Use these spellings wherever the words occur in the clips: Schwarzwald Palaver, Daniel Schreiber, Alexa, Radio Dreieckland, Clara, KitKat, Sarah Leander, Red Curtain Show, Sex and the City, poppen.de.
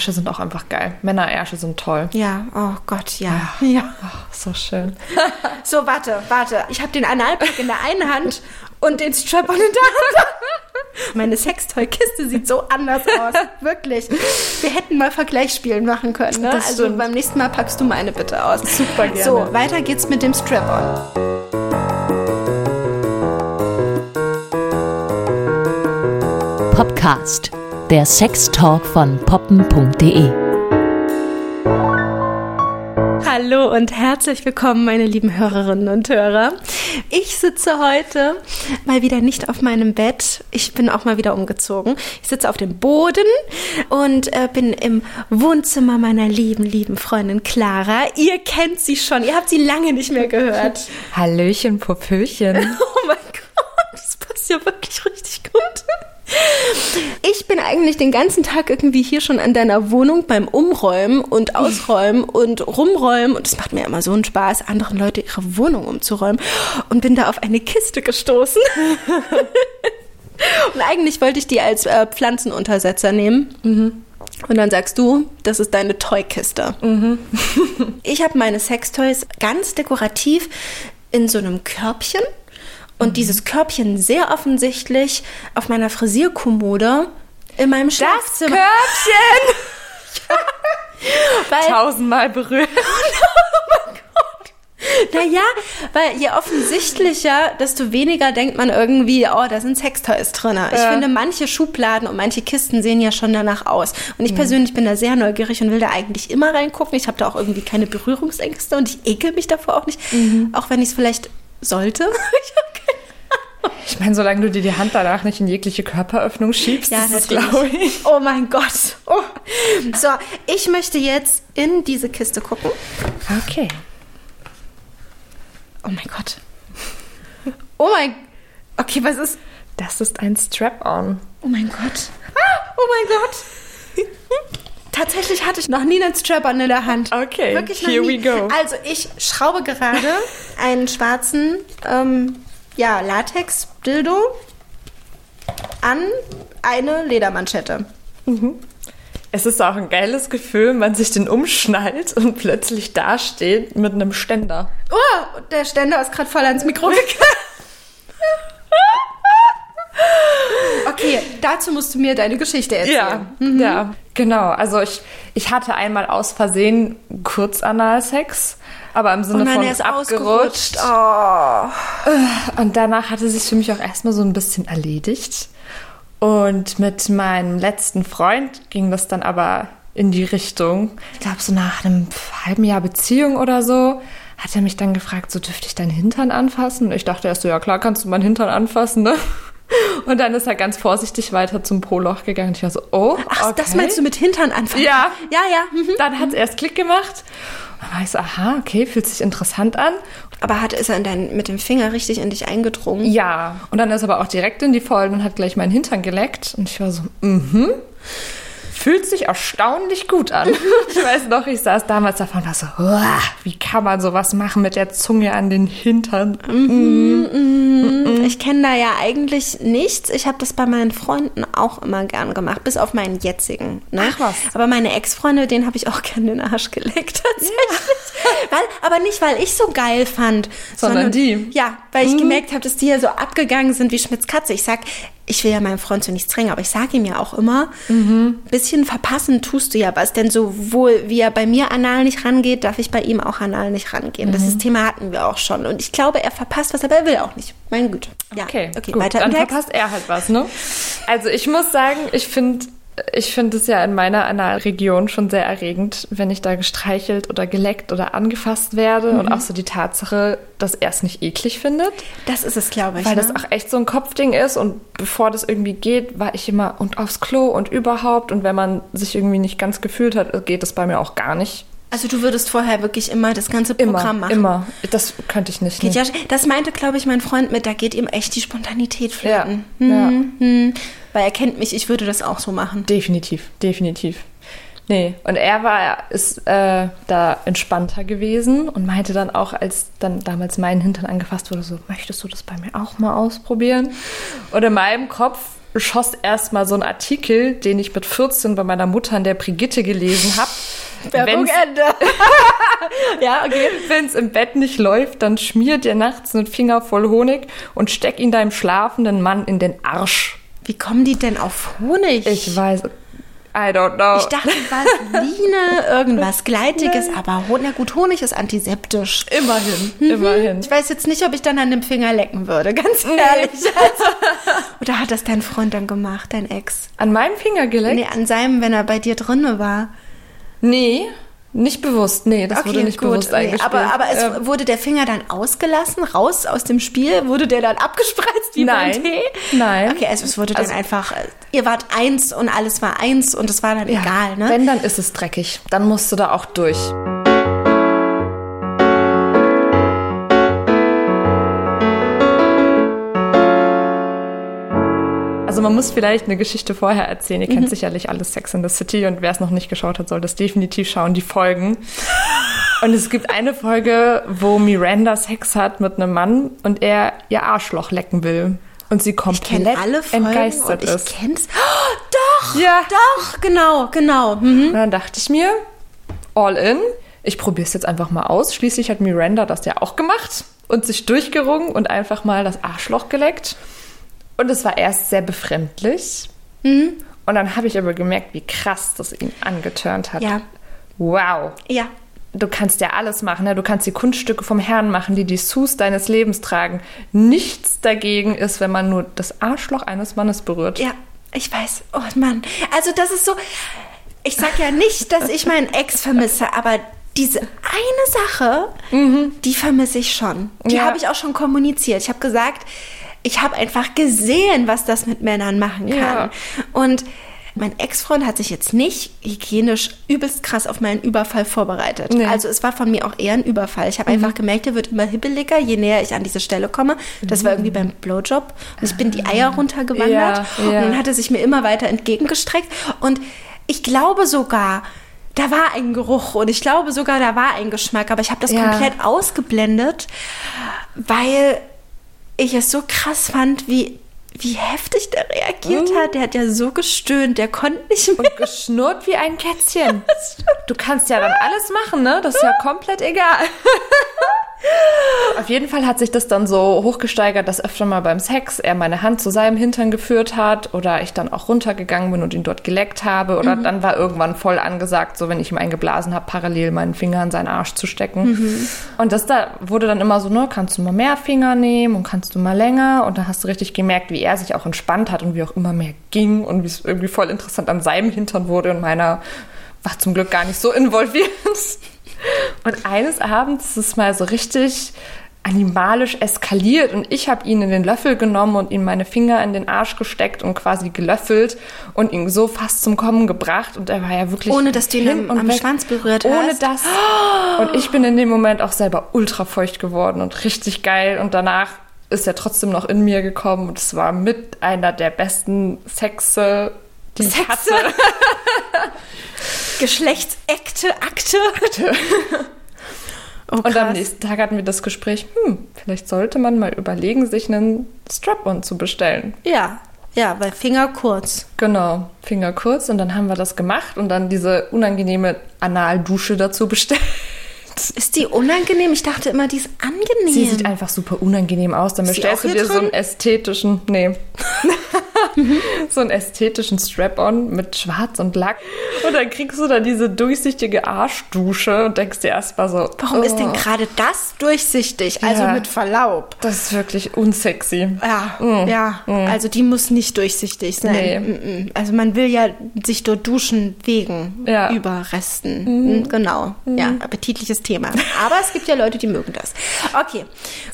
Ärsche sind auch einfach geil. Männerärsche sind toll. Ja, oh Gott, ja. Ja, ja. Oh, so schön. So, warte. Ich habe den Analpack in der einen Hand und den Strap-on in der anderen. Meine Sextoy-Kiste sieht so anders aus. Wirklich. Wir hätten mal Vergleichsspielen machen können. Ne? Also beim nächsten Mal packst du meine bitte aus. Super gerne. So, weiter geht's mit dem Strap-on. Podcast, der Sex-Talk von poppen.de. Hallo und herzlich willkommen, meine lieben Hörerinnen und Hörer. Ich sitze heute mal wieder nicht auf meinem Bett. Ich bin auch mal wieder umgezogen. Ich sitze auf dem Boden und bin im Wohnzimmer meiner lieben, lieben Freundin Clara. Ihr kennt sie schon. Ihr habt sie lange nicht mehr gehört. Hallöchen, Popöchen. Oh mein Gott, das passt ja wirklich richtig gut. Ich bin eigentlich den ganzen Tag irgendwie hier schon an deiner Wohnung beim Umräumen und Ausräumen und Rumräumen. Und es macht mir immer so einen Spaß, anderen Leute ihre Wohnung umzuräumen. Und bin da auf eine Kiste gestoßen. Und eigentlich wollte ich die als Pflanzenuntersetzer nehmen. Mhm. Und dann sagst du, das ist deine Toy-Kiste. Mhm. Ich habe meine Sextoys ganz dekorativ in so einem Körbchen. Und dieses Körbchen sehr offensichtlich auf meiner Frisierkommode in meinem Schlafzimmer. Das Körbchen! Weil, tausendmal berührt. Oh mein Gott. Naja, weil je offensichtlicher, desto weniger denkt man irgendwie, oh, da sind Sextoys drin. Ich finde, manche Schubladen und manche Kisten sehen ja schon danach aus. Und ich persönlich bin da sehr neugierig und will da eigentlich immer reingucken. Ich habe da auch irgendwie keine Berührungsängste und ich ekel mich davor auch nicht. Mhm. Auch wenn ich es vielleicht sollte. Ich meine, solange du dir die Hand danach nicht in jegliche Körperöffnung schiebst, ja, das ist, glaube ich. Oh mein Gott. Oh. So, ich möchte jetzt in diese Kiste gucken. Okay. Oh mein Gott. Oh mein... Okay, was ist... Das ist ein Strap-on. Oh mein Gott. Ah, oh mein Gott. Tatsächlich hatte ich noch nie einen Strap-on in der Hand. Okay, wirklich noch here nie. We go. Also ich schraube gerade einen schwarzen... Latex-Dildo an eine Ledermanschette. Mhm. Es ist auch ein geiles Gefühl, wenn man sich den umschnallt und plötzlich dasteht mit einem Ständer. Oh, der Ständer ist gerade voll ans Mikro gegangen. Okay, dazu musst du mir deine Geschichte erzählen. Ja, ja, genau. Also ich hatte einmal aus Versehen kurz Analsex, aber im Sinne von ist abgerutscht. Oh. Und danach hatte sich für mich auch erstmal so ein bisschen erledigt. Und mit meinem letzten Freund ging das dann aber in die Richtung. Ich glaube, so nach einem halben Jahr Beziehung oder so hat er mich dann gefragt, so dürfte ich deinen Hintern anfassen? Und ich dachte erst so, ja klar, kannst du meinen Hintern anfassen, ne? Und dann ist er ganz vorsichtig weiter zum Po-Loch gegangen. Ich war so, oh, okay. Ach, das meinst du mit Hintern anfangen? Ja. Ja, ja. Mhm. Dann hat es erst Klick gemacht. Dann war ich so, aha, okay, fühlt sich interessant an. Aber ist er mit dem Finger richtig in dich eingedrungen? Ja. Und dann ist er aber auch direkt in die Vollen und hat gleich meinen Hintern geleckt. Und ich war so, fühlt sich erstaunlich gut an. Ich weiß noch, ich saß damals davon und war so, wie kann man sowas machen mit der Zunge an den Hintern? Ich kenne da ja eigentlich nichts. Ich habe das bei meinen Freunden auch immer gern gemacht, bis auf meinen jetzigen. Ne? Ach was. Aber meine Ex-Freunde, denen habe ich auch gern den Arsch geleckt, tatsächlich. Ja. Aber nicht, weil ich so geil fand. Sondern die. Ja, weil ich gemerkt habe, dass die ja so abgegangen sind wie Schmitz Katze. Ich will ja meinem Freund zu nichts drängen, aber ich sage ihm ja auch immer, bisschen verpassen tust du ja was. Denn sowohl wie er bei mir anal nicht rangeht, darf ich bei ihm auch anal nicht rangehen. Das Thema hatten wir auch schon. Und ich glaube, er verpasst was, aber er will auch nicht. Meine Güte. Ja. Okay, gut. Weiter. Dann verpasst er halt was, ne? Also ich muss sagen, ich finde es ja in meiner Analregion schon sehr erregend, wenn ich da gestreichelt oder geleckt oder angefasst werde. Und auch so die Tatsache, dass er es nicht eklig findet. Das ist es, glaube ich. Weil das auch echt so ein Kopfding ist. Und bevor das irgendwie geht, war ich immer und aufs Klo und überhaupt. Und wenn man sich irgendwie nicht ganz gefühlt hat, geht das bei mir auch gar nicht. Also du würdest vorher wirklich immer das ganze Programm machen? Immer. Das könnte ich nicht. Ja, das meinte, glaube ich, mein Freund mit, da geht ihm echt die Spontanität flöten. Ja. Weil er kennt mich, ich würde das auch so machen. Definitiv. Nee, und er ist da entspannter gewesen und meinte dann auch, als dann damals mein Hintern angefasst wurde, so, möchtest du das bei mir auch mal ausprobieren? Und in meinem Kopf schoss erstmal so ein Artikel, den ich mit 14 bei meiner Mutter in der Brigitte gelesen habe. Werbung Ende. Ja, okay. Wenn es im Bett nicht läuft, dann schmier dir nachts einen Finger voll Honig und steck ihn deinem schlafenden Mann in den Arsch. Wie kommen die denn auf Honig? Ich weiß, I don't know. Ich dachte, Vaseline, irgendwas Gleitiges, aber na gut, Honig ist antiseptisch. Immerhin, immerhin. Ich weiß jetzt nicht, ob ich dann an dem Finger lecken würde, ganz ehrlich. Oder hat das dein Freund dann gemacht, dein Ex? An meinem Finger geleckt? Nee, an seinem, wenn er bei dir drin war. Nee, nicht bewusst. Nee, das wurde nicht bewusst eingespielt. Aber es wurde der Finger dann ausgelassen, raus aus dem Spiel? Wurde der dann abgespreizt wie beim Tee? Nein. Okay, also es wurde dann einfach, ihr wart eins und alles war eins und es war dann egal, ne? Wenn, dann ist es dreckig. Dann musst du da auch durch. Also man muss vielleicht eine Geschichte vorher erzählen. Ihr kennt sicherlich alles Sex and the City und wer es noch nicht geschaut hat, soll das definitiv schauen, die Folgen. Und es gibt eine Folge, wo Miranda Sex hat mit einem Mann und er ihr Arschloch lecken will. Und sie komplett entgeistert ist. Ich kenn's. Oh, doch, ja. Doch, genau. Mhm. Und dann dachte ich mir, all in, ich probiere es jetzt einfach mal aus. Schließlich hat Miranda das ja auch gemacht und sich durchgerungen und einfach mal das Arschloch geleckt. Und es war erst sehr befremdlich. Mhm. Und dann habe ich aber gemerkt, wie krass das ihn angeturnt hat. Ja. Wow. Ja. Du kannst ja alles machen. Ne? Du kannst die Kunststücke vom Herrn machen, die Dessous deines Lebens tragen. Nichts dagegen ist, wenn man nur das Arschloch eines Mannes berührt. Ja, ich weiß. Oh Mann. Also das ist so... Ich sage ja nicht, dass ich meinen Ex vermisse, aber... Diese eine Sache, die vermisse ich schon. Die habe ich auch schon kommuniziert. Ich habe gesagt, ich habe einfach gesehen, was das mit Männern machen kann. Ja. Und mein Ex-Freund hat sich jetzt nicht hygienisch übelst krass auf meinen Überfall vorbereitet. Nee. Also es war von mir auch eher ein Überfall. Ich habe einfach gemerkt, er wird immer hibbeliger, je näher ich an diese Stelle komme. Das war irgendwie beim Blowjob. Und ich bin die Eier runtergewandert. Ja. Und dann hat er sich mir immer weiter entgegengestreckt. Und ich glaube sogar... Da war ein Geruch und ich glaube sogar, da war ein Geschmack. Aber ich habe das komplett ausgeblendet, weil ich es so krass fand, wie heftig der reagiert hat. Der hat ja so gestöhnt, der konnte nicht mehr. Und geschnurrt wie ein Kätzchen. Du kannst ja dann alles machen, ne? Das ist ja komplett egal. Auf jeden Fall hat sich das dann so hochgesteigert, dass öfter mal beim Sex er meine Hand zu seinem Hintern geführt hat oder ich dann auch runtergegangen bin und ihn dort geleckt habe oder dann war irgendwann voll angesagt, so wenn ich ihm eingeblasen habe, parallel meinen Finger in seinen Arsch zu stecken. Und das da wurde dann immer so, ne, kannst du mal mehr Finger nehmen und kannst du mal länger und dann hast du richtig gemerkt, wie er sich auch entspannt hat und wie auch immer mehr ging und wie es irgendwie voll interessant an seinem Hintern wurde und meiner war zum Glück gar nicht so involviert. Und eines Abends ist es mal so richtig animalisch eskaliert und ich habe ihn in den Löffel genommen und ihm meine Finger in den Arsch gesteckt und quasi gelöffelt und ihn so fast zum Kommen gebracht und er war ja wirklich ohne, dass du ihn am Schwanz berührt hast. Ohne das. Und ich bin in dem Moment auch selber ultra feucht geworden und richtig geil und danach ist er trotzdem noch in mir gekommen und es war mit einer der besten Sexe, die ich hatte. Geschlechtsakte. Oh, und am nächsten Tag hatten wir das Gespräch, vielleicht sollte man mal überlegen, sich einen Strap-on zu bestellen. Ja, weil Finger kurz. Genau, Finger kurz und dann haben wir das gemacht und dann diese unangenehme Analdusche dazu bestellt. Ist die unangenehm? Ich dachte immer, die ist angenehm. Sie sieht einfach super unangenehm aus. Dann bestellst du dir so einen ästhetischen... Nee. So einen ästhetischen Strap-on mit Schwarz und Lack. Und dann kriegst du da diese durchsichtige Arschdusche und denkst dir erstmal so... Warum ist denn gerade das durchsichtig? Also mit Verlaub. Das ist wirklich unsexy. Also die muss nicht durchsichtig sein. Nee. Also man will ja sich dort duschen wegen Überresten. Mhm. Genau. Mhm. Ja, appetitliches Thema. Aber es gibt ja Leute, die mögen das. Okay,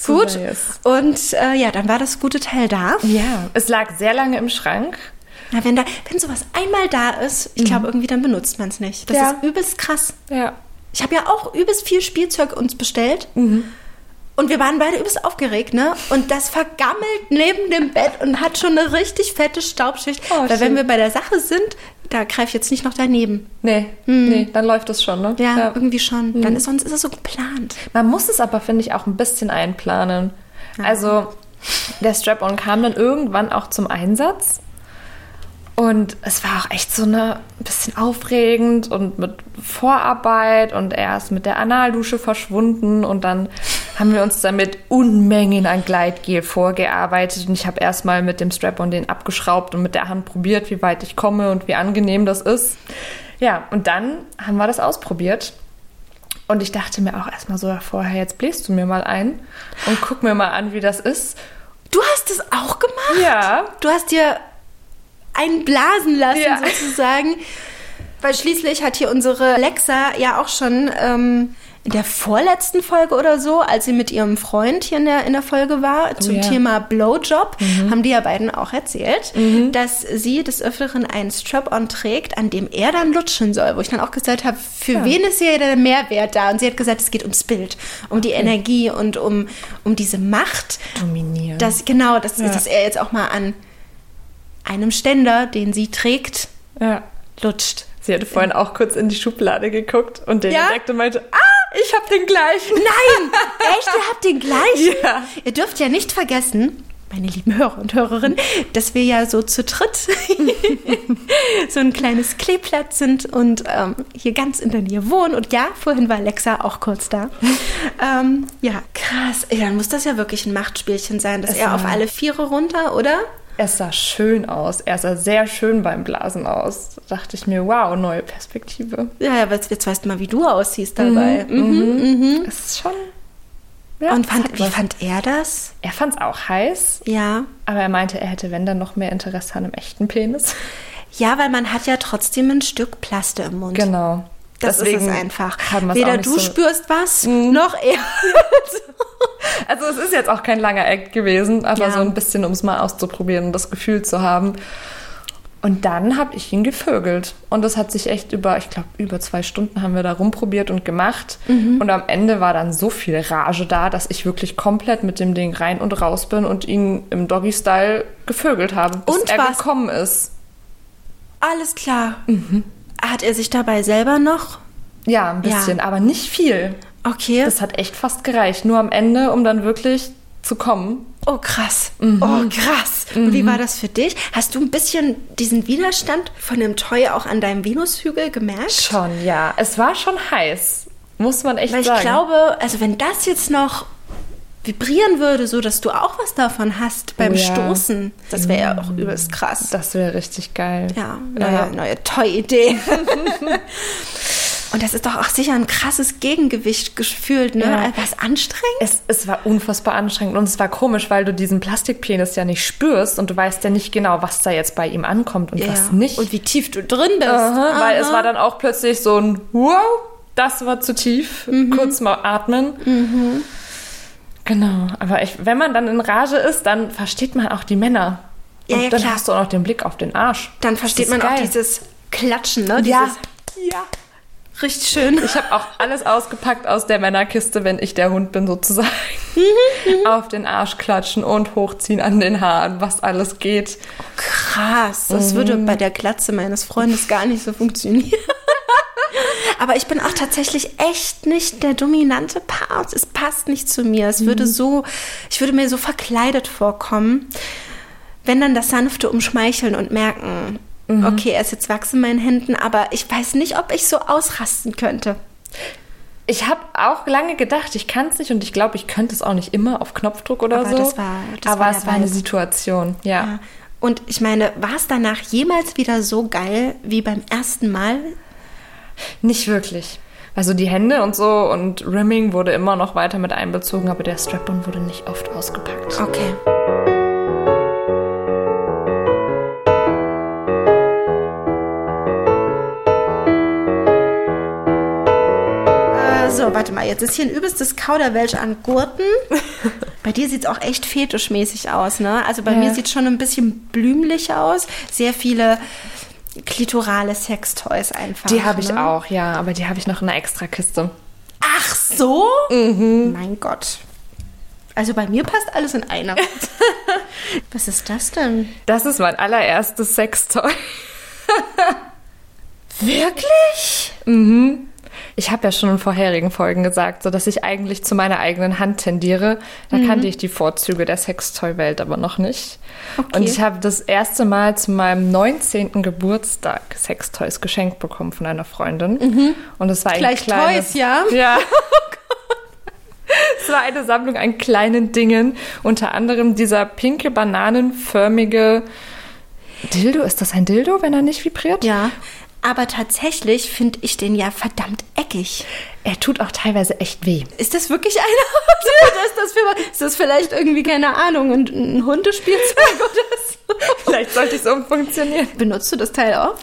gut. So und dann war das gute Teil da. Ja, es lag sehr lange im Schrank. Na, wenn sowas einmal da ist, ich glaube irgendwie, dann benutzt man es nicht. Das ist übelst krass. Ja. Ich habe ja auch übelst viel Spielzeug uns bestellt. Und wir waren beide übelst aufgeregt, ne? Und das vergammelt neben dem Bett und hat schon eine richtig fette Staubschicht. Oh, weil wenn wir bei der Sache sind, da greife ich jetzt nicht noch daneben. Nee, dann läuft das schon, ne? Ja, irgendwie schon. Dann sonst ist es so geplant. Man muss es aber, finde ich, auch ein bisschen einplanen. Ja. Also der Strap-on kam dann irgendwann auch zum Einsatz. Und es war auch echt so ein bisschen aufregend und mit Vorarbeit, und er ist mit der Analdusche verschwunden und dann haben wir uns damit Unmengen an Gleitgel vorgearbeitet und ich habe erstmal mit dem Strap-on den abgeschraubt und mit der Hand probiert, wie weit ich komme und wie angenehm das ist. Ja, und dann haben wir das ausprobiert. Und ich dachte mir auch erstmal so vorher, jetzt bläst du mir mal ein und guck mir mal an, wie das ist. Du hast das auch gemacht? Ja. Du hast dir einblasen lassen, ja, sozusagen. Weil schließlich hat hier unsere Alexa ja auch schon in der vorletzten Folge oder so, als sie mit ihrem Freund hier in der Folge war, zum Thema Blowjob, haben die ja beiden auch erzählt, dass sie des Öfteren einen Strap-on trägt, an dem er dann lutschen soll. Wo ich dann auch gesagt habe, für wen ist hier der Mehrwert da? Und sie hat gesagt, es geht ums Bild, um die Energie und um diese Macht. Dominieren. Dass er jetzt auch mal an einem Ständer, den sie trägt, lutscht. Sie hatte vorhin auch kurz in die Schublade geguckt und den entdeckte und meinte, ich hab den gleichen. Nein, echt, ihr habt den gleichen? Ja. Ihr dürft ja nicht vergessen, meine lieben Hörer und Hörerinnen, dass wir ja so zu dritt so ein kleines Kleeblatt sind und hier ganz in der Nähe wohnen. Und ja, vorhin war Alexa auch kurz da. Krass. Ja, dann muss das ja wirklich ein Machtspielchen sein, dass er auf alle Viere runter, oder? Es sah schön aus. Er sah sehr schön beim Blasen aus. Da dachte ich mir, wow, neue Perspektive. Ja, aber jetzt weißt du mal, wie du aussiehst dabei. Es ist schon... Ja, und wie fand er das? Er fand es auch heiß. Ja. Aber er meinte, er hätte, wenn dann, noch mehr Interesse an einem echten Penis. Ja, weil man hat ja trotzdem ein Stück Plaste im Mund. Genau. Deswegen ist es einfach. Weder du spürst was, noch er. Also es ist jetzt auch kein langer Act gewesen, aber so ein bisschen, um es mal auszuprobieren und das Gefühl zu haben. Und dann habe ich ihn gevögelt. Und das hat sich echt über 2 Stunden haben wir da rumprobiert und gemacht. Und am Ende war dann so viel Rage da, dass ich wirklich komplett mit dem Ding rein und raus bin und ihn im Doggy-Style gevögelt habe, bis er gekommen ist. Alles klar. Hat er sich dabei selber noch? Ja, ein bisschen, aber nicht viel. Okay. Das hat echt fast gereicht. Nur am Ende, um dann wirklich zu kommen. Oh, krass. Oh, krass. Und wie war das für dich? Hast du ein bisschen diesen Widerstand von dem Toy auch an deinem Venushügel gemerkt? Schon, ja. Es war schon heiß, muss man echt sagen. Weil ich glaube, also wenn das jetzt noch vibrieren würde, so dass du auch was davon hast beim Stoßen. Das wäre ja auch übelst krass. Das wäre richtig geil. Ja, neue Toy-Idee. Und das ist doch auch sicher ein krasses Gegengewicht gefühlt, ne? Ja. Was anstrengend? Es war unfassbar anstrengend und es war komisch, weil du diesen Plastikpenis ja nicht spürst und du weißt ja nicht genau, was da jetzt bei ihm ankommt und was nicht. Und wie tief du drin bist. Weil es war dann auch plötzlich so ein wow, das war zu tief. Kurz mal atmen. Genau, aber wenn man dann in Rage ist, dann versteht man auch die Männer. Und dann hast du auch noch den Blick auf den Arsch. Dann versteht man auch dieses Klatschen, ne? Ja. Richtig schön. Ich habe auch alles ausgepackt aus der Männerkiste, wenn ich der Hund bin, sozusagen. Auf den Arsch klatschen und hochziehen an den Haaren, was alles geht. Oh, krass, das würde bei der Glatze meines Freundes gar nicht so funktionieren. Aber ich bin auch tatsächlich echt nicht der dominante Part. Es passt nicht zu mir. Es würde ich würde mir so verkleidet vorkommen, wenn dann das Sanfte umschmeicheln und merken, okay, er ist jetzt Wachs in meinen Händen, aber ich weiß nicht, ob ich so ausrasten könnte. Ich habe auch lange gedacht, ich kann es nicht und ich glaube, ich könnte es auch nicht immer auf Knopfdruck oder aber so. Das war eine Situation, ja. Und ich meine, war es danach jemals wieder so geil wie beim ersten Mal? Nicht wirklich. Also die Hände und so und Rimming wurde immer noch weiter mit einbezogen, aber der Strap-on wurde nicht oft ausgepackt. Okay. So, warte mal, jetzt ist hier ein übelstes Kauderwelsch an Gurten. Bei dir sieht es auch echt fetischmäßig aus, ne? Also bei mir sieht es schon ein bisschen blümlich aus. Sehr viele... klitorale Sextoys einfach. Die habe ich auch, ja, aber die habe ich noch in einer extra Kiste. Ach so? Mein Gott. Also bei mir passt alles in einer. Was ist das denn? Das ist mein allererstes Sextoy. Wirklich? ich habe ja schon in vorherigen Folgen gesagt, so dass ich eigentlich zu meiner eigenen Hand tendiere. Da kannte ich die Vorzüge der Sextoy-Welt aber noch nicht. Okay. Und ich habe das erste Mal zu meinem 19. Geburtstag Sextoys geschenkt bekommen von einer Freundin. Mhm. Und es war ein kleines... Gleich Toys, ja? Ja. Es war eine Sammlung an kleinen Dingen. Unter anderem dieser pinke, bananenförmige Dildo. Ist das ein Dildo, wenn er nicht vibriert? Ja, aber tatsächlich finde ich den ja verdammt eckig. Er tut auch teilweise echt weh. Ist das wirklich einer? Ist das vielleicht irgendwie, keine Ahnung, ein Hundespielzeug oder so? Vielleicht sollte es umfunktionieren. Benutzt du das Teil auch?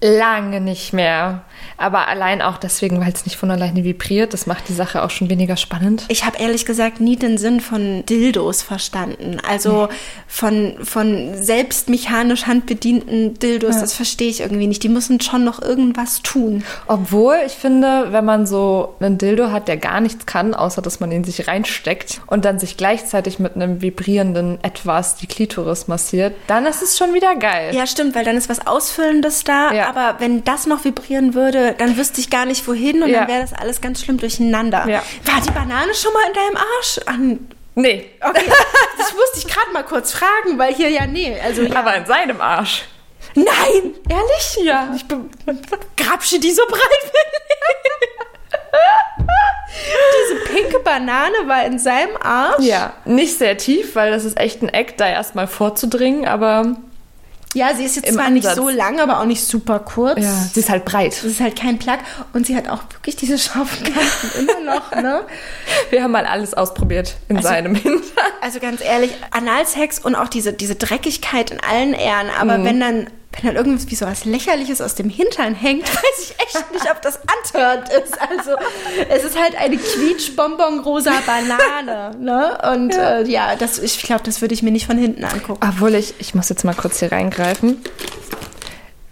Lange nicht mehr. Aber allein auch deswegen, weil es nicht von alleine vibriert. Das macht die Sache auch schon weniger spannend. Ich habe ehrlich gesagt nie den Sinn von Dildos verstanden. Also von selbst mechanisch handbedienten Dildos, das verstehe ich irgendwie nicht. Die müssen schon noch irgendwas tun. Obwohl, ich finde, wenn man so einen Dildo hat, der gar nichts kann, außer dass man ihn sich reinsteckt und dann sich gleichzeitig mit einem vibrierenden Etwas die Klitoris massiert, dann ist es schon wieder geil. Ja, stimmt, weil dann ist was Ausfüllendes da. Ja. Aber wenn das noch vibrieren würde, dann wüsste ich gar nicht wohin und dann wäre das alles ganz schlimm durcheinander. Ja. War die Banane schon mal in deinem Arsch? Nee. Okay. Das musste ich gerade mal kurz fragen, weil hier aber in seinem Arsch. Nein! Ehrlich? Ja. Ich grapsche die so breit. Diese pinke Banane war in seinem Arsch? Ja. Nicht sehr tief, weil das ist echt ein Eck, da erstmal vorzudringen, aber... Ja, sie ist jetzt zwar nicht so lang, aber auch nicht super kurz. Ja, sie ist halt breit. Sie ist halt kein Plug. Und sie hat auch wirklich diese scharfen Kanten immer noch, ne? Wir haben mal alles ausprobiert in seinem Hintern. Also ganz ehrlich, Analsex und auch diese Dreckigkeit in allen Ehren. Aber wenn dann irgendwie so was Lächerliches aus dem Hintern hängt, weiß ich echt nicht, ob das antörnt ist. Also es ist halt eine quietschbonbon-rosa Banane, ne? Und ich glaube, das würde ich mir nicht von hinten angucken. Obwohl, ich muss jetzt mal kurz hier reingreifen.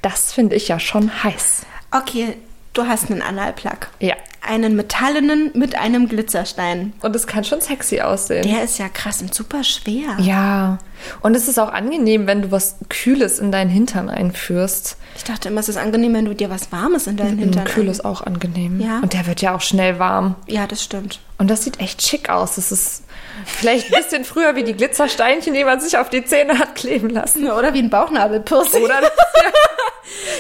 Das finde ich ja schon heiß. Okay, du hast einen Analplug. Ja. Einen metallenen mit einem Glitzerstein. Und es kann schon sexy aussehen. Der ist ja krass und super schwer. Ja. Und es ist auch angenehm, wenn du was Kühles in deinen Hintern einführst. Ich dachte immer, es ist angenehm, wenn du dir was Warmes in deinen Hintern einführst. Kühles auch angenehm. Ja. Und der wird ja auch schnell warm. Ja, das stimmt. Und das sieht echt schick aus. Das ist vielleicht ein bisschen früher wie die Glitzersteinchen, die man sich auf die Zähne hat kleben lassen. Oder wie ein Bauchnabelpiercing. Oder das, ja.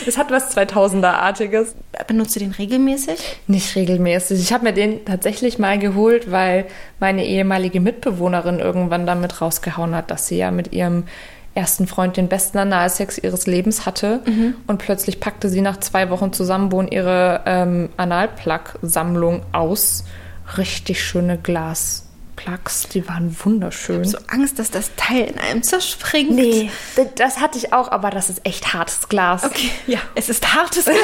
Das hat was 2000er-artiges. Benutzt du den regelmäßig? Nicht regelmäßig. Ich habe mir den tatsächlich mal geholt, weil meine ehemalige Mitbewohnerin irgendwann damit rausgehauen hat, dass sie ja mit ihrem ersten Freund den besten Analsex ihres Lebens hatte. Mhm. Und plötzlich packte sie nach 2 Wochen Zusammenwohnen ihre Analplug-Sammlung aus. Richtig schöne Glasplags, die waren wunderschön. Ich habe so Angst, dass das Teil in einem zerspringt. Nee, das hatte ich auch, aber das ist echt hartes Glas. Okay, ja. Es ist hartes Glas.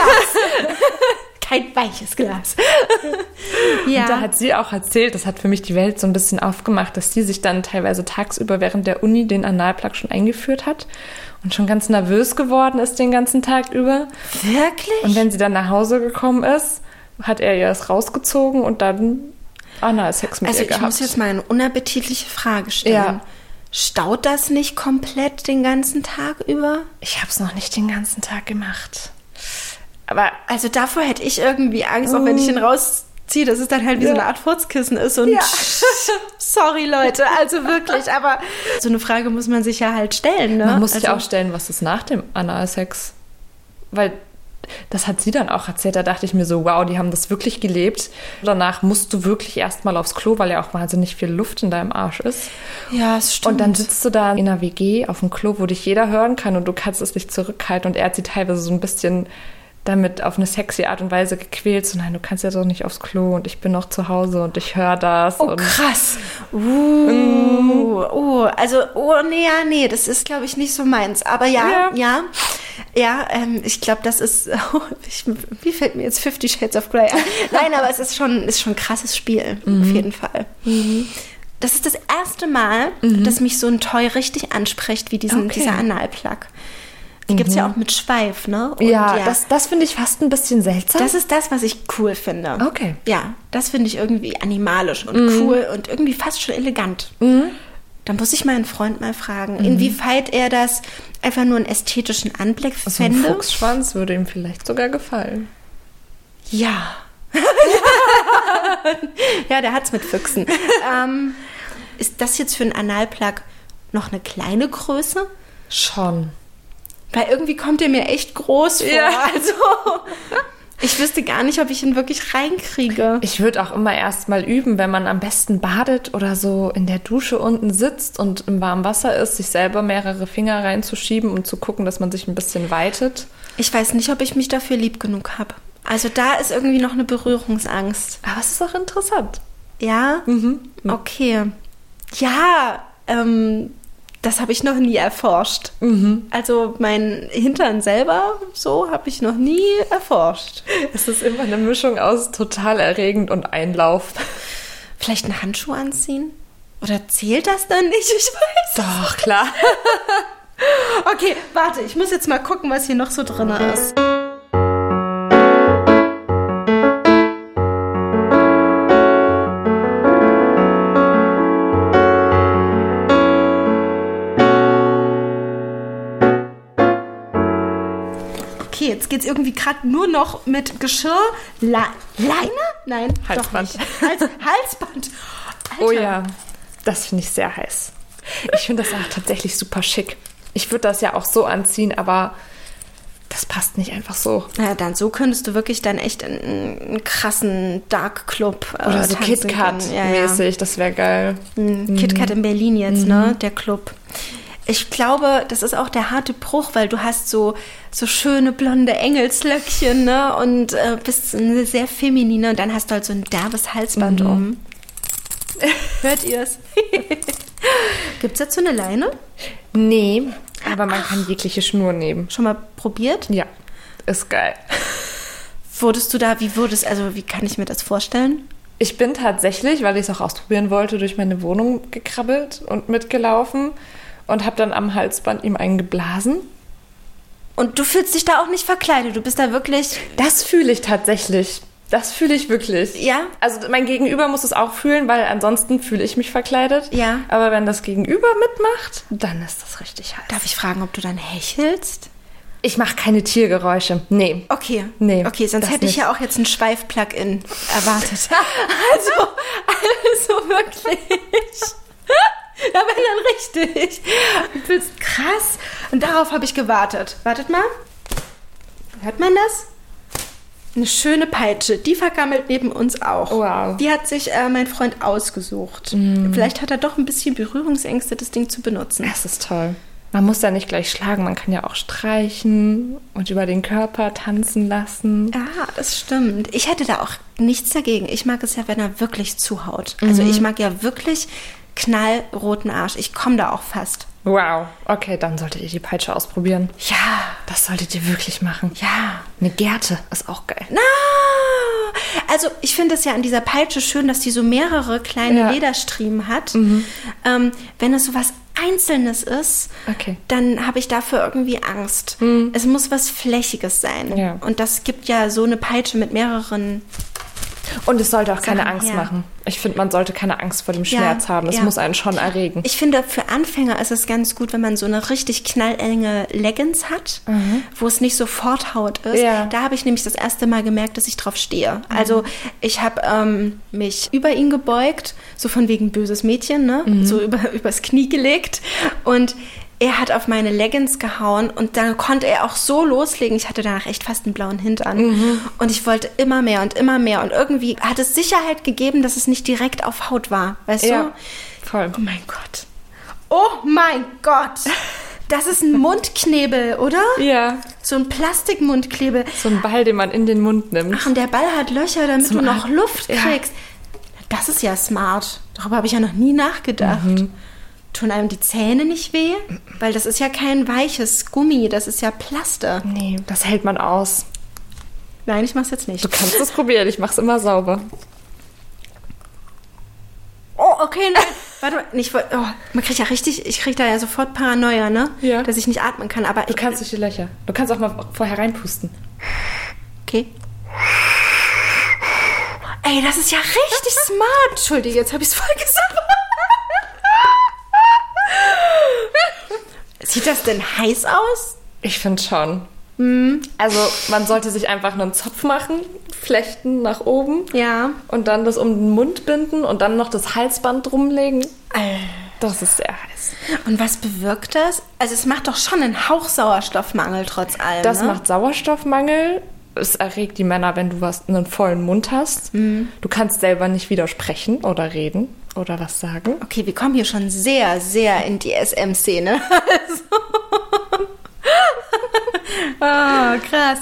Kein weiches Glas. Ja. Und da hat sie auch erzählt, das hat für mich die Welt so ein bisschen aufgemacht, dass sie sich dann teilweise tagsüber während der Uni den Analplug schon eingeführt hat und schon ganz nervös geworden ist den ganzen Tag über. Wirklich? Und wenn sie dann nach Hause gekommen ist, hat er ihr das rausgezogen und dann Analsex mit ihr gehabt. Also ich muss jetzt mal eine unappetitliche Frage stellen. Ja. Staut das nicht komplett den ganzen Tag über? Ich habe es noch nicht den ganzen Tag gemacht. Aber also davor hätte ich irgendwie Angst, auch wenn ich ihn rausziehe, dass es dann halt wie so eine Art Furzkissen ist. Und sorry, Leute, also wirklich. Aber so eine Frage muss man sich ja halt stellen. Ne? Man muss sich auch stellen, was ist nach dem Analsex? Weil das hat sie dann auch erzählt. Da dachte ich mir so, wow, die haben das wirklich gelebt. Danach musst du wirklich erstmal aufs Klo, weil ja auch wahnsinnig viel Luft in deinem Arsch ist. Ja, das stimmt. Und dann sitzt du da in einer WG auf dem Klo, wo dich jeder hören kann und du kannst es nicht zurückhalten. Und er hat sie teilweise so ein bisschen damit auf eine sexy Art und Weise gequält. So, nein, du kannst ja doch nicht aufs Klo und ich bin noch zu Hause und ich höre das. Oh, und krass. Nee, das ist, glaube ich, nicht so meins. Aber ich glaube, das ist... wie fällt mir jetzt 50 Shades of Grey an? Nein, aber es ist schon ein krasses Spiel, auf jeden Fall. Mhm. Das ist das erste Mal, dass mich so ein Toy richtig anspricht, wie dieser Analplug. Die gibt es ja auch mit Schweif, ne? Und das finde ich fast ein bisschen seltsam. Das ist das, was ich cool finde. Okay. Ja, das finde ich irgendwie animalisch und cool und irgendwie fast schon elegant. Mhm. Dann muss ich meinen Freund mal fragen, inwieweit er das einfach nur einen ästhetischen Anblick fände. So ein Fuchsschwanz würde ihm vielleicht sogar gefallen. Ja, Ja, der hat's mit Füchsen. Ist das jetzt für einen Analplug noch eine kleine Größe? Schon. Weil irgendwie kommt der mir echt groß vor. Ja. Also ich wüsste gar nicht, ob ich ihn wirklich reinkriege. Ich würde auch immer erst mal üben, wenn man am besten badet oder so in der Dusche unten sitzt und im warmen Wasser ist, sich selber mehrere Finger reinzuschieben und zu gucken, dass man sich ein bisschen weitet. Ich weiß nicht, ob ich mich dafür lieb genug habe. Also da ist irgendwie noch eine Berührungsangst. Aber es ist auch interessant. Ja? Mhm. Okay. Ja, das habe ich noch nie erforscht. Mhm. Also mein Hintern selber, so habe ich noch nie erforscht. Es ist immer eine Mischung aus total erregend und Einlauf. Vielleicht einen Handschuh anziehen? Oder zählt das dann nicht? Ich weiß. Doch, klar. Okay, warte, ich muss jetzt mal gucken, was hier noch so drin ist. Okay, jetzt geht's irgendwie gerade nur noch mit Geschirr, Leine? Nein, Halsband. Doch nicht. Halsband. Alter. Oh ja, das finde ich sehr heiß. Ich finde das auch tatsächlich super schick. Ich würde das ja auch so anziehen, aber das passt nicht einfach so. Ja, dann so könntest du wirklich dann echt einen krassen Dark Club oder so KitKat-mäßig, ja. Das wäre geil. KitKat in Berlin jetzt, ne? Der Club. Ich glaube, das ist auch der harte Bruch, weil du hast so schöne blonde Engelslöckchen, ne? Und bist eine sehr feminine. Und dann hast du halt so ein derbes Halsband um. Hört ihr's? Gibt's dazu eine Leine? Nee, aber man kann jegliche Schnur nehmen. Schon mal probiert? Ja, ist geil. Wie kann ich mir das vorstellen? Ich bin tatsächlich, weil ich es auch ausprobieren wollte, durch meine Wohnung gekrabbelt und mitgelaufen. Und habe dann am Halsband ihm einen geblasen. Und du fühlst dich da auch nicht verkleidet? Du bist da wirklich... Das fühle ich tatsächlich. Das fühle ich wirklich. Ja? Also mein Gegenüber muss es auch fühlen, weil ansonsten fühle ich mich verkleidet. Ja. Aber wenn das Gegenüber mitmacht, dann ist das richtig heiß. Darf ich fragen, ob du dann hechelst? Ich mache keine Tiergeräusche. Nee. Okay, sonst hätte ich ja auch jetzt ein Schweif-Plug-in erwartet. Also wirklich... Ja, wenn dann richtig. Das ist krass. Und darauf habe ich gewartet. Wartet mal. Hört man das? Eine schöne Peitsche. Die vergammelt neben uns auch. Wow. Die hat sich mein Freund ausgesucht. Mm. Vielleicht hat er doch ein bisschen Berührungsängste, das Ding zu benutzen. Das ist toll. Man muss da nicht gleich schlagen. Man kann ja auch streichen und über den Körper tanzen lassen. Ja, das stimmt. Ich hätte da auch nichts dagegen. Ich mag es ja, wenn er wirklich zuhaut. Also ich mag ja wirklich... knallroten Arsch. Ich komme da auch fast. Wow. Okay, dann solltet ihr die Peitsche ausprobieren. Ja. Das solltet ihr wirklich machen. Ja. Eine Gerte ist auch geil. Na! Also ich finde es ja an dieser Peitsche schön, dass die so mehrere kleine Lederstriemen hat. Mhm. Wenn es so was Einzelnes ist, dann habe ich dafür irgendwie Angst. Mhm. Es muss was Flächiges sein. Ja. Und das gibt ja so eine Peitsche mit mehreren... Und es sollte auch keine Angst machen. Ich finde, man sollte keine Angst vor dem Schmerz haben. Es muss einen schon erregen. Ich finde, für Anfänger ist es ganz gut, wenn man so eine richtig knallenge Leggings hat, wo es nicht so Forthaut ist. Ja. Da habe ich nämlich das erste Mal gemerkt, dass ich drauf stehe. Also ich habe mich über ihn gebeugt, so von wegen böses Mädchen, ne? So übers Knie gelegt und er hat auf meine Leggings gehauen und dann konnte er auch so loslegen. Ich hatte danach echt fast einen blauen Hintern. Und ich wollte immer mehr und immer mehr. Und irgendwie hat es Sicherheit gegeben, dass es nicht direkt auf Haut war. Weißt du? Voll. Oh mein Gott! Das ist ein Mundknebel, oder? Ja. So ein Plastikmundknebel. So ein Ball, den man in den Mund nimmt. Ach, und der Ball hat Löcher, damit du noch Luft kriegst. Das ist ja smart. Darüber habe ich ja noch nie nachgedacht. Tun einem die Zähne nicht weh? Weil das ist ja kein weiches Gummi, das ist ja Plaste. Nee, das hält man aus. Nein, ich mach's jetzt nicht. Du kannst es probieren, ich mach's immer sauber. Oh, okay, nein. Warte mal, ich krieg da ja sofort Paranoia, ne? Ja. Dass ich nicht atmen kann, aber... Du kannst durch die Löcher. Du kannst auch mal vorher reinpusten. Okay. Ey, das ist ja richtig smart. Entschuldige, jetzt habe ich's voll gesagt. Sieht das denn heiß aus? Ich finde schon. Also man sollte sich einfach einen Zopf machen flechten nach oben. Ja. Und dann das um den Mund binden und dann noch das Halsband drumlegen. Das ist sehr heiß. Und was bewirkt das? Also es macht doch schon einen Hauch Sauerstoffmangel trotz allem. Das macht Sauerstoffmangel. Es erregt die Männer, wenn du einen vollen Mund hast. Mhm. Du kannst selber nicht widersprechen oder reden oder was sagen. Okay, wir kommen hier schon sehr, sehr in die SM-Szene. Also. Oh, krass.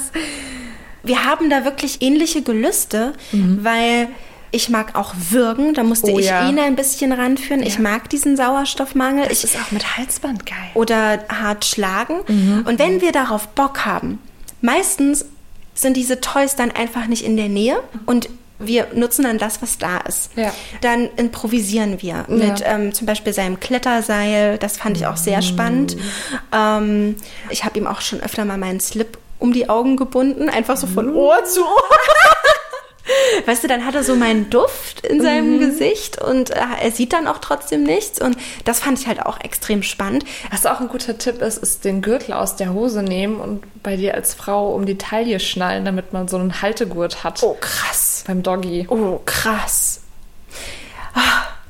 Wir haben da wirklich ähnliche Gelüste, weil ich mag auch würgen. Da musste ich ihn ein bisschen ranführen. Ja. Ich mag diesen Sauerstoffmangel. Das ist auch mit Halsband geil. Oder hart schlagen. Mhm. Und wenn wir darauf Bock haben, meistens sind diese Toys dann einfach nicht in der Nähe und wir nutzen dann das, was da ist. Ja. Dann improvisieren wir mit zum Beispiel seinem Kletterseil. Das fand ich auch sehr spannend. Ich habe ihm auch schon öfter mal meinen Slip um die Augen gebunden, einfach so von Ohr zu Ohr. Weißt du, dann hat er so meinen Duft in seinem Gesicht und er sieht dann auch trotzdem nichts. Und das fand ich halt auch extrem spannend. Was auch ein guter Tipp ist, ist den Gürtel aus der Hose nehmen und bei dir als Frau um die Taille schnallen, damit man so einen Haltegurt hat. Oh, krass. Beim Doggy. Oh, krass.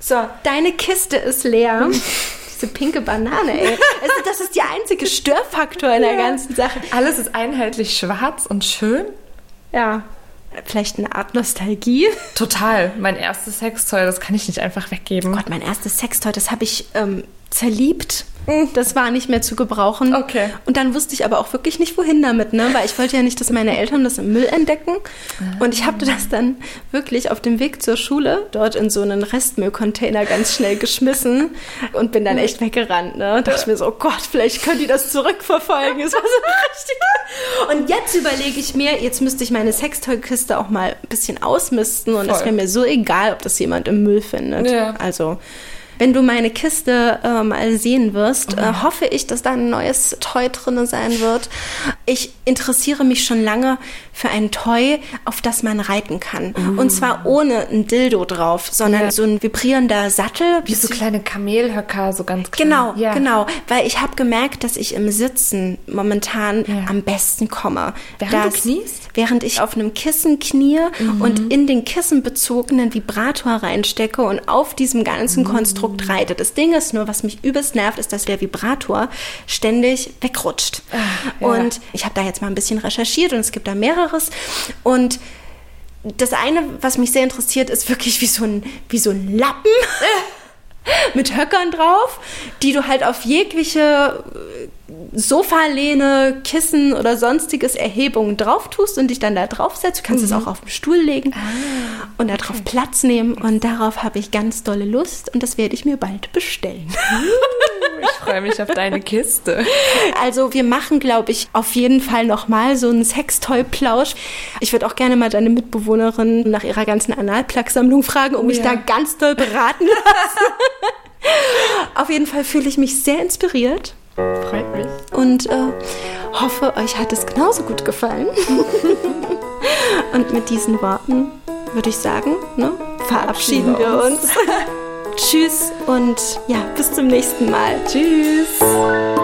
So, deine Kiste ist leer. Diese pinke Banane, ey. Also, das ist der einzige Störfaktor in der ganzen Sache. Alles ist einheitlich schwarz und schön. Ja. Vielleicht eine Art Nostalgie. Total. Mein erstes Sextoy, das kann ich nicht einfach weggeben. Gott, mein erstes Sextoy, das habe ich zerliebt. Das war nicht mehr zu gebrauchen. Okay. Und dann wusste ich aber auch wirklich nicht, wohin damit, ne? Weil ich wollte ja nicht, dass meine Eltern das im Müll entdecken. Und ich habe das dann wirklich auf dem Weg zur Schule dort in so einen Restmüllcontainer ganz schnell geschmissen und bin dann echt weggerannt, ne? Dachte ich mir so, oh Gott, vielleicht können die das zurückverfolgen. Das war so richtig. Und jetzt überlege ich mir, jetzt müsste ich meine Sextoy-Kiste auch mal ein bisschen ausmisten und es wäre mir so egal, ob das jemand im Müll findet. Ja. Also, wenn du meine Kiste mal sehen wirst, hoffe ich, dass da ein neues Toy drin sein wird. Ich interessiere mich schon lange für ein Toy, auf das man reiten kann. Und zwar ohne ein Dildo drauf, sondern so ein vibrierender Sattel. Wie so kleine Kamelhöcker, so ganz klein. Genau. Weil ich habe gemerkt, dass ich im Sitzen momentan am besten komme. Während du kniest? Während ich auf einem Kissen knie und in den kissenbezogenen Vibrator reinstecke und auf diesem ganzen Konstrukt reitet. Das Ding ist nur, was mich übelst nervt, ist, dass der Vibrator ständig wegrutscht. Und ich habe da jetzt mal ein bisschen recherchiert und es gibt da mehreres. Und das eine, was mich sehr interessiert, ist wirklich wie so ein Lappen mit Höckern drauf, die du halt auf jegliche Sofalehne, Kissen oder sonstiges Erhebungen drauf tust und dich dann da drauf setzt. Du kannst es auch auf den Stuhl legen und da drauf Platz nehmen. Und darauf habe ich ganz dolle Lust und das werde ich mir bald bestellen. Ich freue mich auf deine Kiste. Also wir machen, glaube ich, auf jeden Fall nochmal so einen Sextoy-Plausch. Ich würde auch gerne mal deine Mitbewohnerin nach ihrer ganzen Analplug-Sammlung fragen und mich da ganz doll beraten lassen. Auf jeden Fall fühle ich mich sehr inspiriert. Freut mich. Und hoffe, euch hat es genauso gut gefallen. Und mit diesen Worten würde ich sagen, ne, verabschieden wir uns. Tschüss und ja, bis zum nächsten Mal. Tschüss.